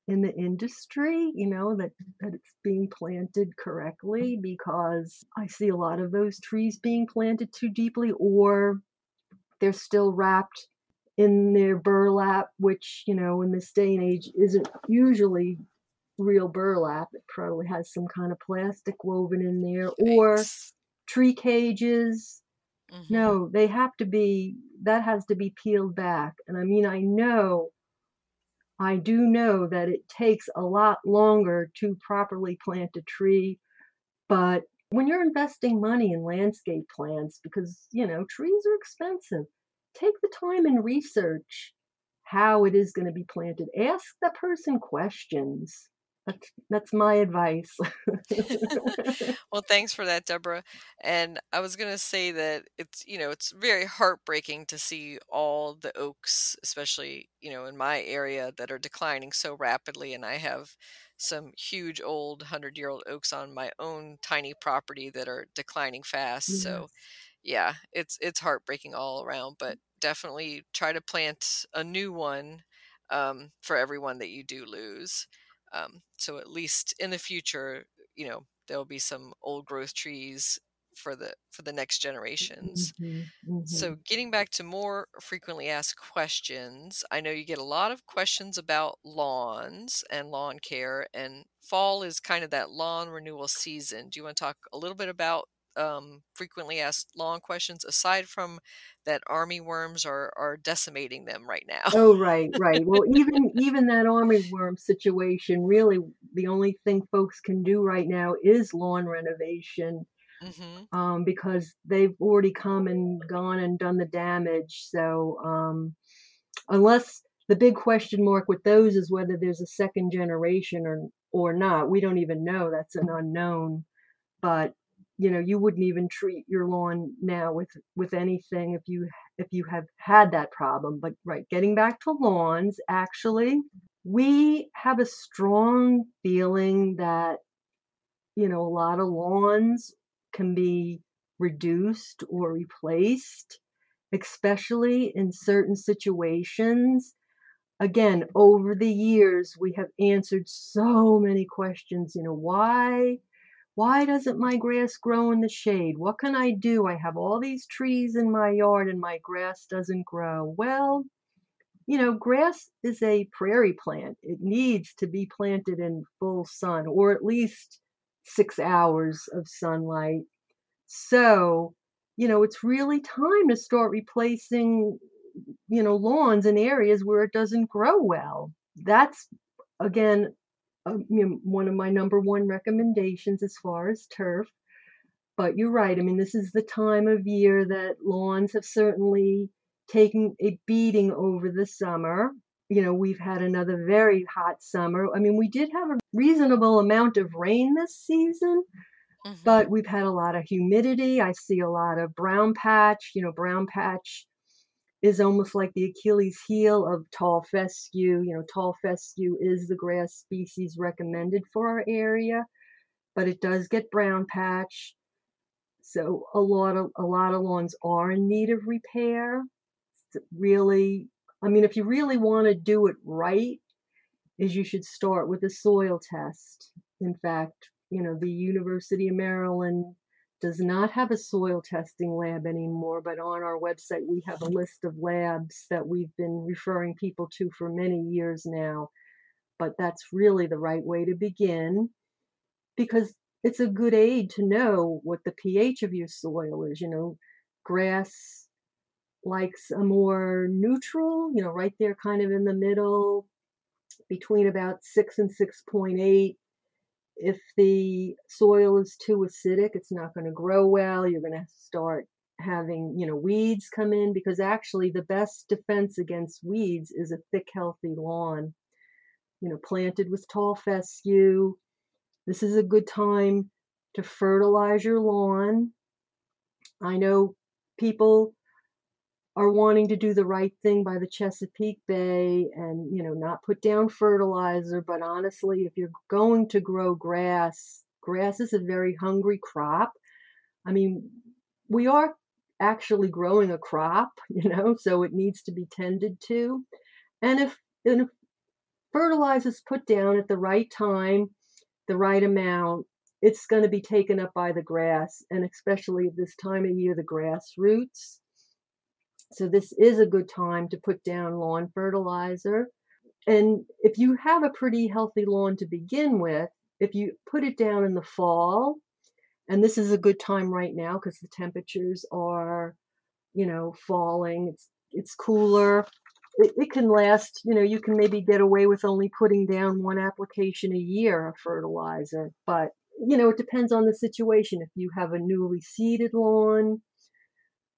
in the industry, you know, that, that it's being planted correctly, because I see a lot of those trees being planted too deeply, or they're still wrapped in their burlap, which, you know, in this day and age isn't usually real burlap. It probably has some kind of plastic woven in there. Yikes. Or tree cages. Mm-hmm. No, they have to be, that has to be peeled back. And I mean, I know, I do know that it takes a lot longer to properly plant a tree, but when you're investing money in landscape plants, because, you know, trees are expensive, take the time and research how it is going to be planted. Ask the person questions. That's, that's my advice. Well, thanks for that, Deborah. And I was going to say that it's, you know, it's very heartbreaking to see all the oaks, especially, you know, in my area that are declining so rapidly. And I have some huge old hundred year old oaks on my own tiny property that are declining fast. Mm-hmm. So yeah, it's, it's heartbreaking all around, but definitely try to plant a new one um, for every one that you do lose. Um, so at least in the future, you know, there'll be some old growth trees for the, for the next generations. Mm-hmm, mm-hmm. So getting back to more frequently asked questions, I know you get a lot of questions about lawns and lawn care, and fall is kind of that lawn renewal season. Do you want to talk a little bit about um, frequently asked lawn questions aside from that armyworms are, are decimating them right now? Oh, right, right. Well, even, even that armyworm situation, really the only thing folks can do right now is lawn renovation. Mm-hmm. um, because they've already come and gone and done the damage. So, um, unless the big question mark with those is whether there's a second generation or, or not, we don't even know. That's an unknown, but you know, you wouldn't even treat your lawn now with, with anything if you if you have had that problem. But right, getting back to lawns, actually, we have a strong feeling that, you know, a lot of lawns can be reduced or replaced, especially in certain situations. Again, over the years, we have answered so many questions, you know, why? Why doesn't my grass grow in the shade? What can I do? I have all these trees in my yard and my grass doesn't grow. Well, you know, grass is a prairie plant. It needs to be planted in full sun, or at least six hours of sunlight. So, you know, it's really time to start replacing, you know, lawns in areas where it doesn't grow well. That's, again, a, you know, one of my number one recommendations as far as turf. But you're right. I mean, this is the time of year that lawns have certainly taken a beating over the summer. You know, we've had another very hot summer. I mean, we did have a reasonable amount of rain this season, mm-hmm. but we've had a lot of humidity. I see a lot of brown patch. You know, brown patch is almost like the Achilles heel of tall fescue. You know, tall fescue is the grass species recommended for our area, but it does get brown patch. So a lot of a lot of lawns are in need of repair. It's really, I mean, if you really want to do it right, is you should start with a soil test. In fact, you know, the University of Maryland does not have a soil testing lab anymore, but on our website we have a list of labs that we've been referring people to for many years now. But that's really the right way to begin, because it's a good aid to know what the pH of your soil is. You know, grass likes a more neutral, you know, right there kind of in the middle between about six and six point eight. If the soil is too acidic, it's not going to grow well. You're going to start having, you know, weeds come in, because actually the best defense against weeds is a thick, healthy lawn, you know, planted with tall fescue. This is a good time to fertilize your lawn. I know people are wanting to do the right thing by the Chesapeake Bay and, you know, not put down fertilizer, but honestly, if you're going to grow grass, grass is a very hungry crop. I mean, we are actually growing a crop, you know, so it needs to be tended to. And if, and if fertilizer is put down at the right time, the right amount, it's going to be taken up by the grass, and especially this time of year, the grass roots. So this is a good time to put down lawn fertilizer. And if you have a pretty healthy lawn to begin with, if you put it down in the fall, and this is a good time right now because the temperatures are, you know, falling, it's it's cooler. It, it can last, you know, you can maybe get away with only putting down one application a year of fertilizer. But, you know, it depends on the situation. If you have a newly seeded lawn,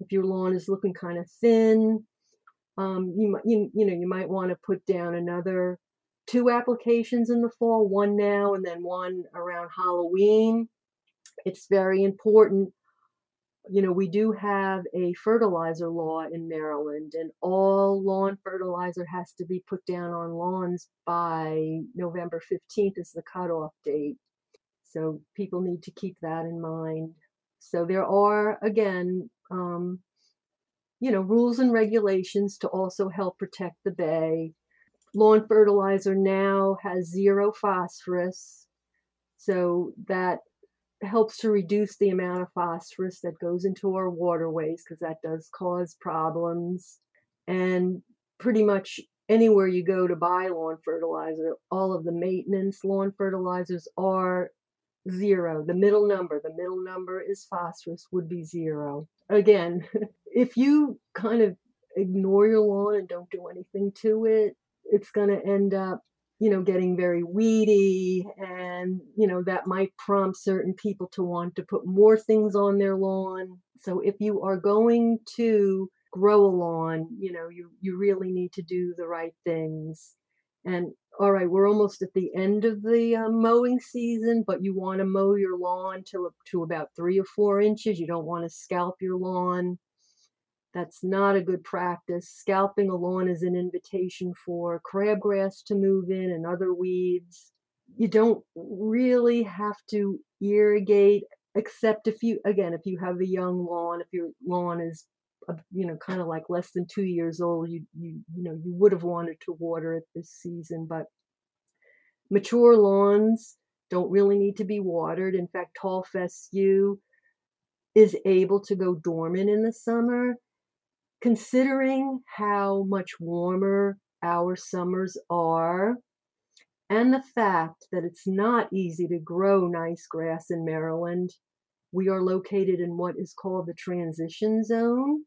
if your lawn is looking kind of thin, um, you, you, you know, you might want to put down another two applications in the fall, one now and then one around Halloween. It's very important. You know, we do have a fertilizer law in Maryland, and all lawn fertilizer has to be put down on lawns by November fifteenth is the cutoff date. So people need to keep that in mind. So there are, again, um, you know, rules and regulations to also help protect the bay. Lawn fertilizer now has zero phosphorus, so that helps to reduce the amount of phosphorus that goes into our waterways, because that does cause problems. And pretty much anywhere you go to buy lawn fertilizer, all of the maintenance lawn fertilizers are zero. The middle number, the middle number is phosphorus, would be zero. Again, if you kind of ignore your lawn and don't do anything to it, it's going to end up, you know, getting very weedy, and, you know, that might prompt certain people to want to put more things on their lawn. So if you are going to grow a lawn, you know, you, you really need to do the right things. And all right, we're almost at the end of the uh, mowing season, but you want to mow your lawn to, to about three or four inches. You don't want to scalp your lawn. That's not a good practice. Scalping a lawn is an invitation for crabgrass to move in and other weeds. You don't really have to irrigate, except if you, again, if you have a young lawn, if your lawn is, you know, kind of like less than two years old, you, you, you know, you would have wanted to water it this season. But mature lawns don't really need to be watered. In fact, tall fescue is able to go dormant in the summer. Considering how much warmer our summers are, and the fact that it's not easy to grow nice grass in Maryland. We are located in what is called the transition zone,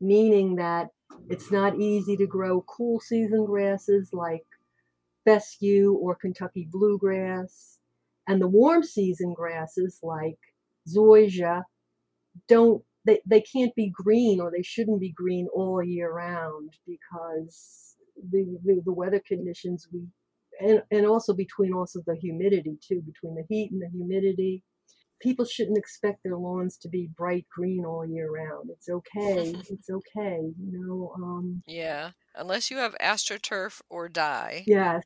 meaning that it's not easy to grow cool season grasses like fescue or Kentucky bluegrass, and the warm season grasses like zoysia don't they, they can't be green, or they shouldn't be green all year round, because the the, the weather conditions we and, and also between also the humidity too, between the heat and the humidity. People shouldn't expect their lawns to be bright green all year round. It's okay. It's okay. You know. Um, yeah, unless you have AstroTurf or die. Yes.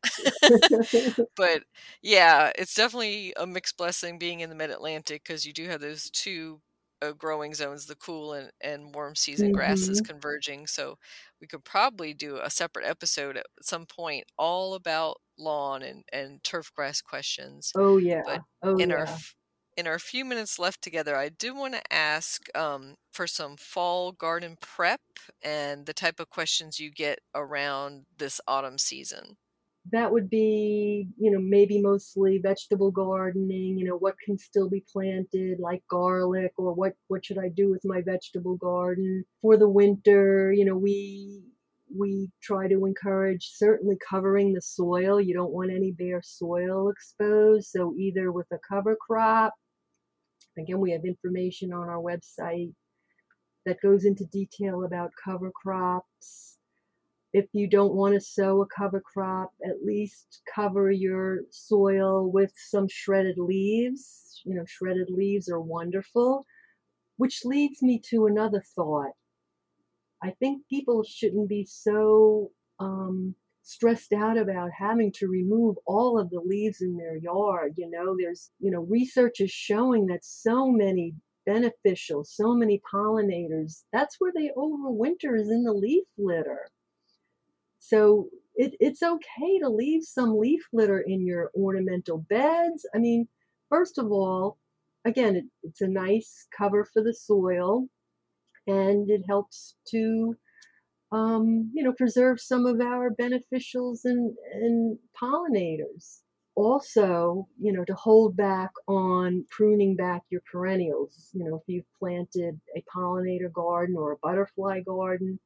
But yeah, it's definitely a mixed blessing being in the Mid-Atlantic, because you do have those two uh, growing zones, the cool and, and warm season mm-hmm. grasses converging. So we could probably do a separate episode at some point all about lawn and, and turf grass questions. Oh, yeah. But oh, in yeah. our In our few minutes left together, I do want to ask um, for some fall garden prep and the type of questions you get around this autumn season. That would be, you know, maybe mostly vegetable gardening, you know, what can still be planted, like garlic, or what, what should I do with my vegetable garden for the winter? You know, we, we try to encourage certainly covering the soil. You don't want any bare soil exposed. So either with a cover crop. Again, we have information on our website that goes into detail about cover crops. If you don't want to sow a cover crop, at least cover your soil with some shredded leaves. You know, shredded leaves are wonderful, which leads me to another thought. I think people shouldn't be so um, stressed out about having to remove all of the leaves in their yard. You know, there's, you know, research is showing that so many beneficial, so many pollinators, that's where they overwinter, is in the leaf litter. So it, it's okay to leave some leaf litter in your ornamental beds. I mean, first of all, again, it, it's a nice cover for the soil. And it helps to, um, you know, preserve some of our beneficials and, and pollinators. Also, you know, to hold back on pruning back your perennials. You know, if you've planted a pollinator garden or a butterfly garden,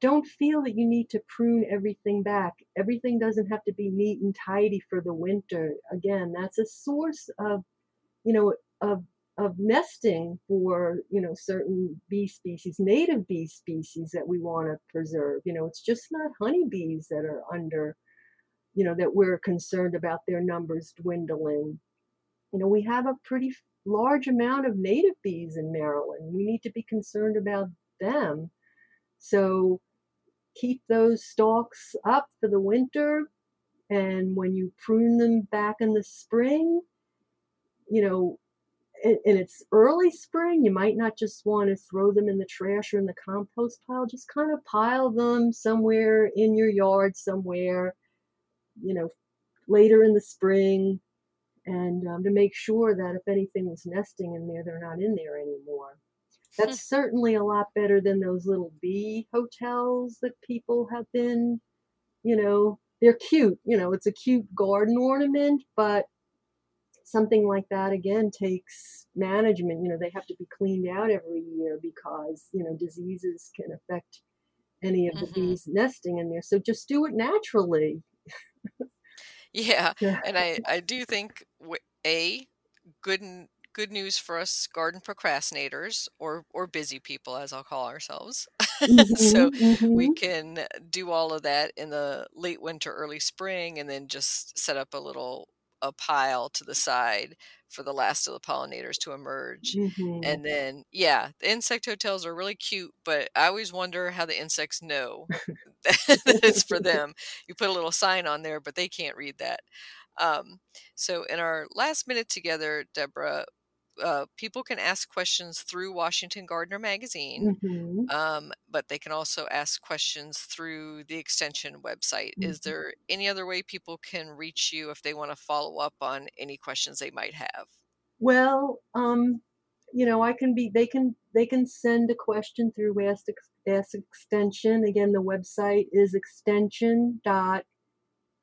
don't feel that you need to prune everything back. Everything doesn't have to be neat and tidy for the winter. Again, that's a source of, you know, of of nesting for, you know, certain bee species, native bee species that we want to preserve. You know, it's just not honeybees that are under, you know, that we're concerned about their numbers dwindling. You know, we have a pretty large amount of native bees in Maryland. We need to be concerned about them. So keep those stalks up for the winter. And when you prune them back in the spring, you know, and it's early spring, you might not just want to throw them in the trash or in the compost pile. Just kind of pile them somewhere in your yard somewhere, you know, later in the spring, and um, to make sure that if anything was nesting in there, they're not in there anymore. That's certainly a lot better than those little bee hotels that people have been, you know, they're cute. You know, it's a cute garden ornament, but something like that, again, takes management. You know, they have to be cleaned out every year because, you know, diseases can affect any of mm-hmm. the bees nesting in there. So just do it naturally. yeah. yeah. And I, I do think, A, good good news for us garden procrastinators or, or busy people, as I'll call ourselves. Mm-hmm, so mm-hmm. we can do all of that in the late winter, early spring, and then just set up a little a pile to the side for the last of the pollinators to emerge. Mm-hmm. And then, yeah, the insect hotels are really cute, but I always wonder how the insects know that it's for them. You put a little sign on there, but they can't read that. Um, so in our last minute together, Deborah, uh, people can ask questions through Washington Gardener Magazine, mm-hmm. um, but they can also ask questions through the Extension website. Mm-hmm. Is there any other way people can reach you if they want to follow up on any questions they might have? Well, um, you know, I can be, they can, they can send a question through Ask, Ask Extension. Again, the website is extension dot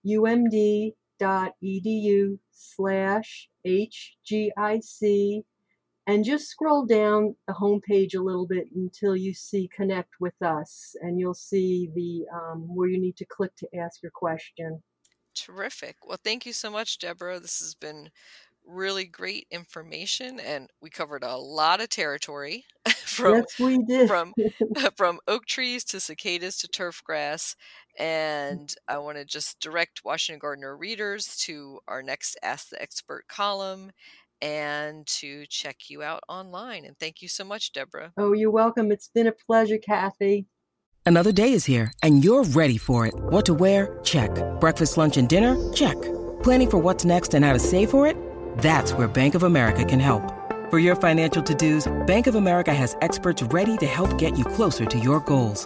U M D dot E D U slash H G I C, and just scroll down the homepage a little bit until you see Connect with Us, and you'll see the um, where you need to click to ask your question. Terrific. Well, thank you so much, Deborah. This has been really great information, and we covered a lot of territory from, yes, we did. from from oak trees to cicadas to turf grass. And I want to just direct Washington Gardener readers to our next Ask the Expert column and to check you out online. And thank you so much, Deborah. Oh, you're welcome. It's been a pleasure, Kathy. Another day is here, and you're ready for it. What to wear? Check. Breakfast, lunch, and dinner? Check. Planning for what's next and how to save for it? That's where Bank of America can help. For your financial to-dos, Bank of America has experts ready to help get you closer to your goals.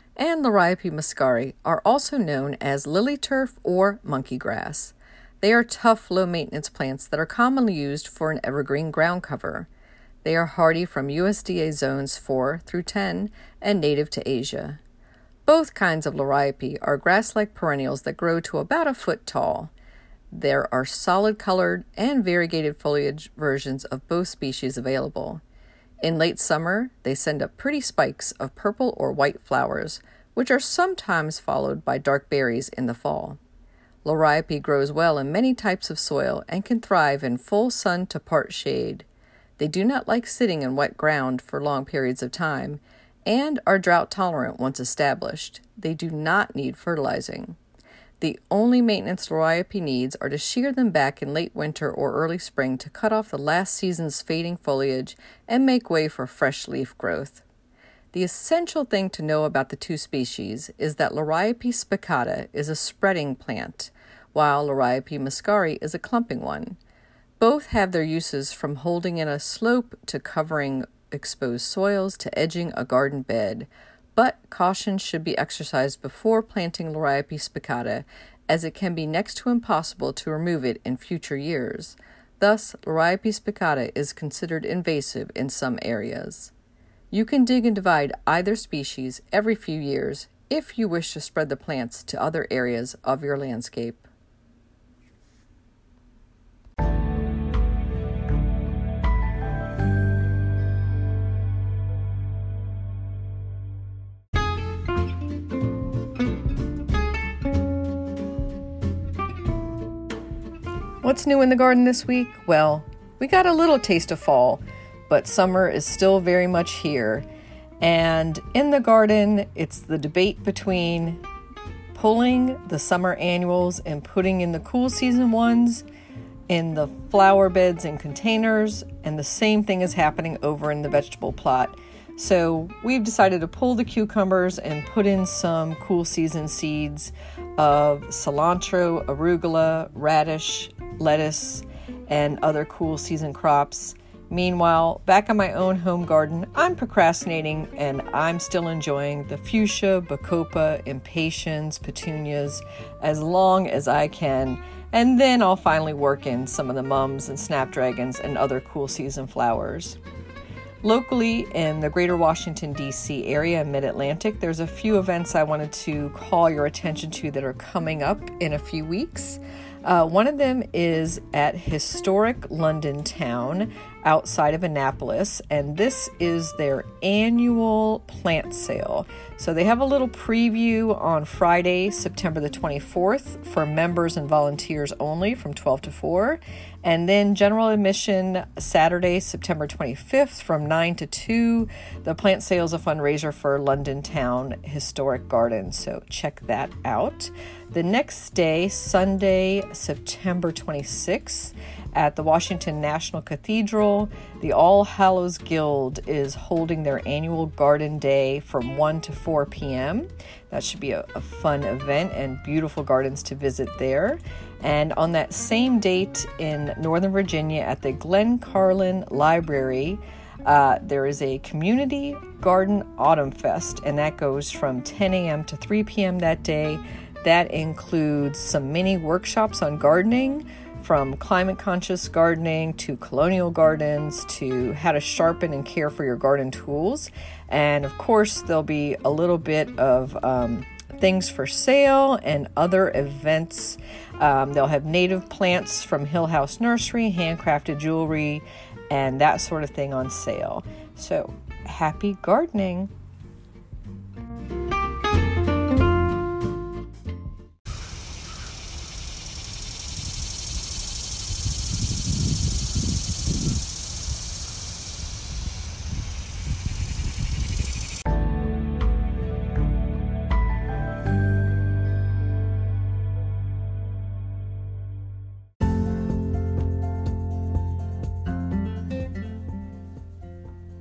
and Liriope muscari are also known as lily turf or monkey grass. They are tough, low-maintenance plants that are commonly used for an evergreen ground cover. They are hardy from U S D A zones four through ten and native to Asia. Both kinds of Liriope are grass-like perennials that grow to about a foot tall. There are solid-colored and variegated foliage versions of both species available. In late summer, they send up pretty spikes of purple or white flowers, which are sometimes followed by dark berries in the fall. Liriope grows well in many types of soil and can thrive in full sun to part shade. They do not like sitting in wet ground for long periods of time and are drought tolerant once established. They do not need fertilizing. The only maintenance Liriope needs are to shear them back in late winter or early spring to cut off the last season's fading foliage and make way for fresh leaf growth. The essential thing to know about the two species is that Liriope spicata is a spreading plant, while Liriope muscari is a clumping one. Both have their uses, from holding in a slope to covering exposed soils to edging a garden bed, but caution should be exercised before planting Liriope spicata, as it can be next to impossible to remove it in future years. Thus, Liriope spicata is considered invasive in some areas. You can dig and divide either species every few years if you wish to spread the plants to other areas of your landscape. What's new in the garden this week? Well, we got a little taste of fall, but summer is still very much here. And in the garden, it's the debate between pulling the summer annuals and putting in the cool season ones in the flower beds and containers. And the same thing is happening over in the vegetable plot. So we've decided to pull the cucumbers and put in some cool season seeds of cilantro, arugula, radish, lettuce, and other cool season crops. Meanwhile, back in my own home garden, I'm procrastinating, and I'm still enjoying the fuchsia, bacopa, impatiens, petunias as long as I can. And then I'll finally work in some of the mums and snapdragons and other cool season flowers. Locally in the greater Washington, D C area, mid-Atlantic, there's a few events I wanted to call your attention to that are coming up in a few weeks. Uh, one of them is at historic London Town outside of Annapolis, and this is their annual plant sale. So they have a little preview on Friday, September the twenty-fourth, for members and volunteers only from twelve to four, and then general admission Saturday, September twenty-fifth, from nine to two. The plant sale is a fundraiser for London Town Historic Gardens, so check that out. The next day, Sunday, September twenty-sixth, at the Washington National Cathedral, the All Hallows Guild is holding their annual garden day from one to four p.m. That should be a, a fun event and beautiful gardens to visit there. And on that same date in Northern Virginia at the Glen Carlin Library, Uh, there is a community garden autumn fest, and that goes from ten a.m. to three p.m. that day. That includes some mini workshops on gardening, from climate conscious gardening to colonial gardens to how to sharpen and care for your garden tools. And of course, there'll be a little bit of um, things for sale and other events. Um, they'll have native plants from Hillhouse Nursery, handcrafted jewelry, and that sort of thing on sale. So, happy gardening.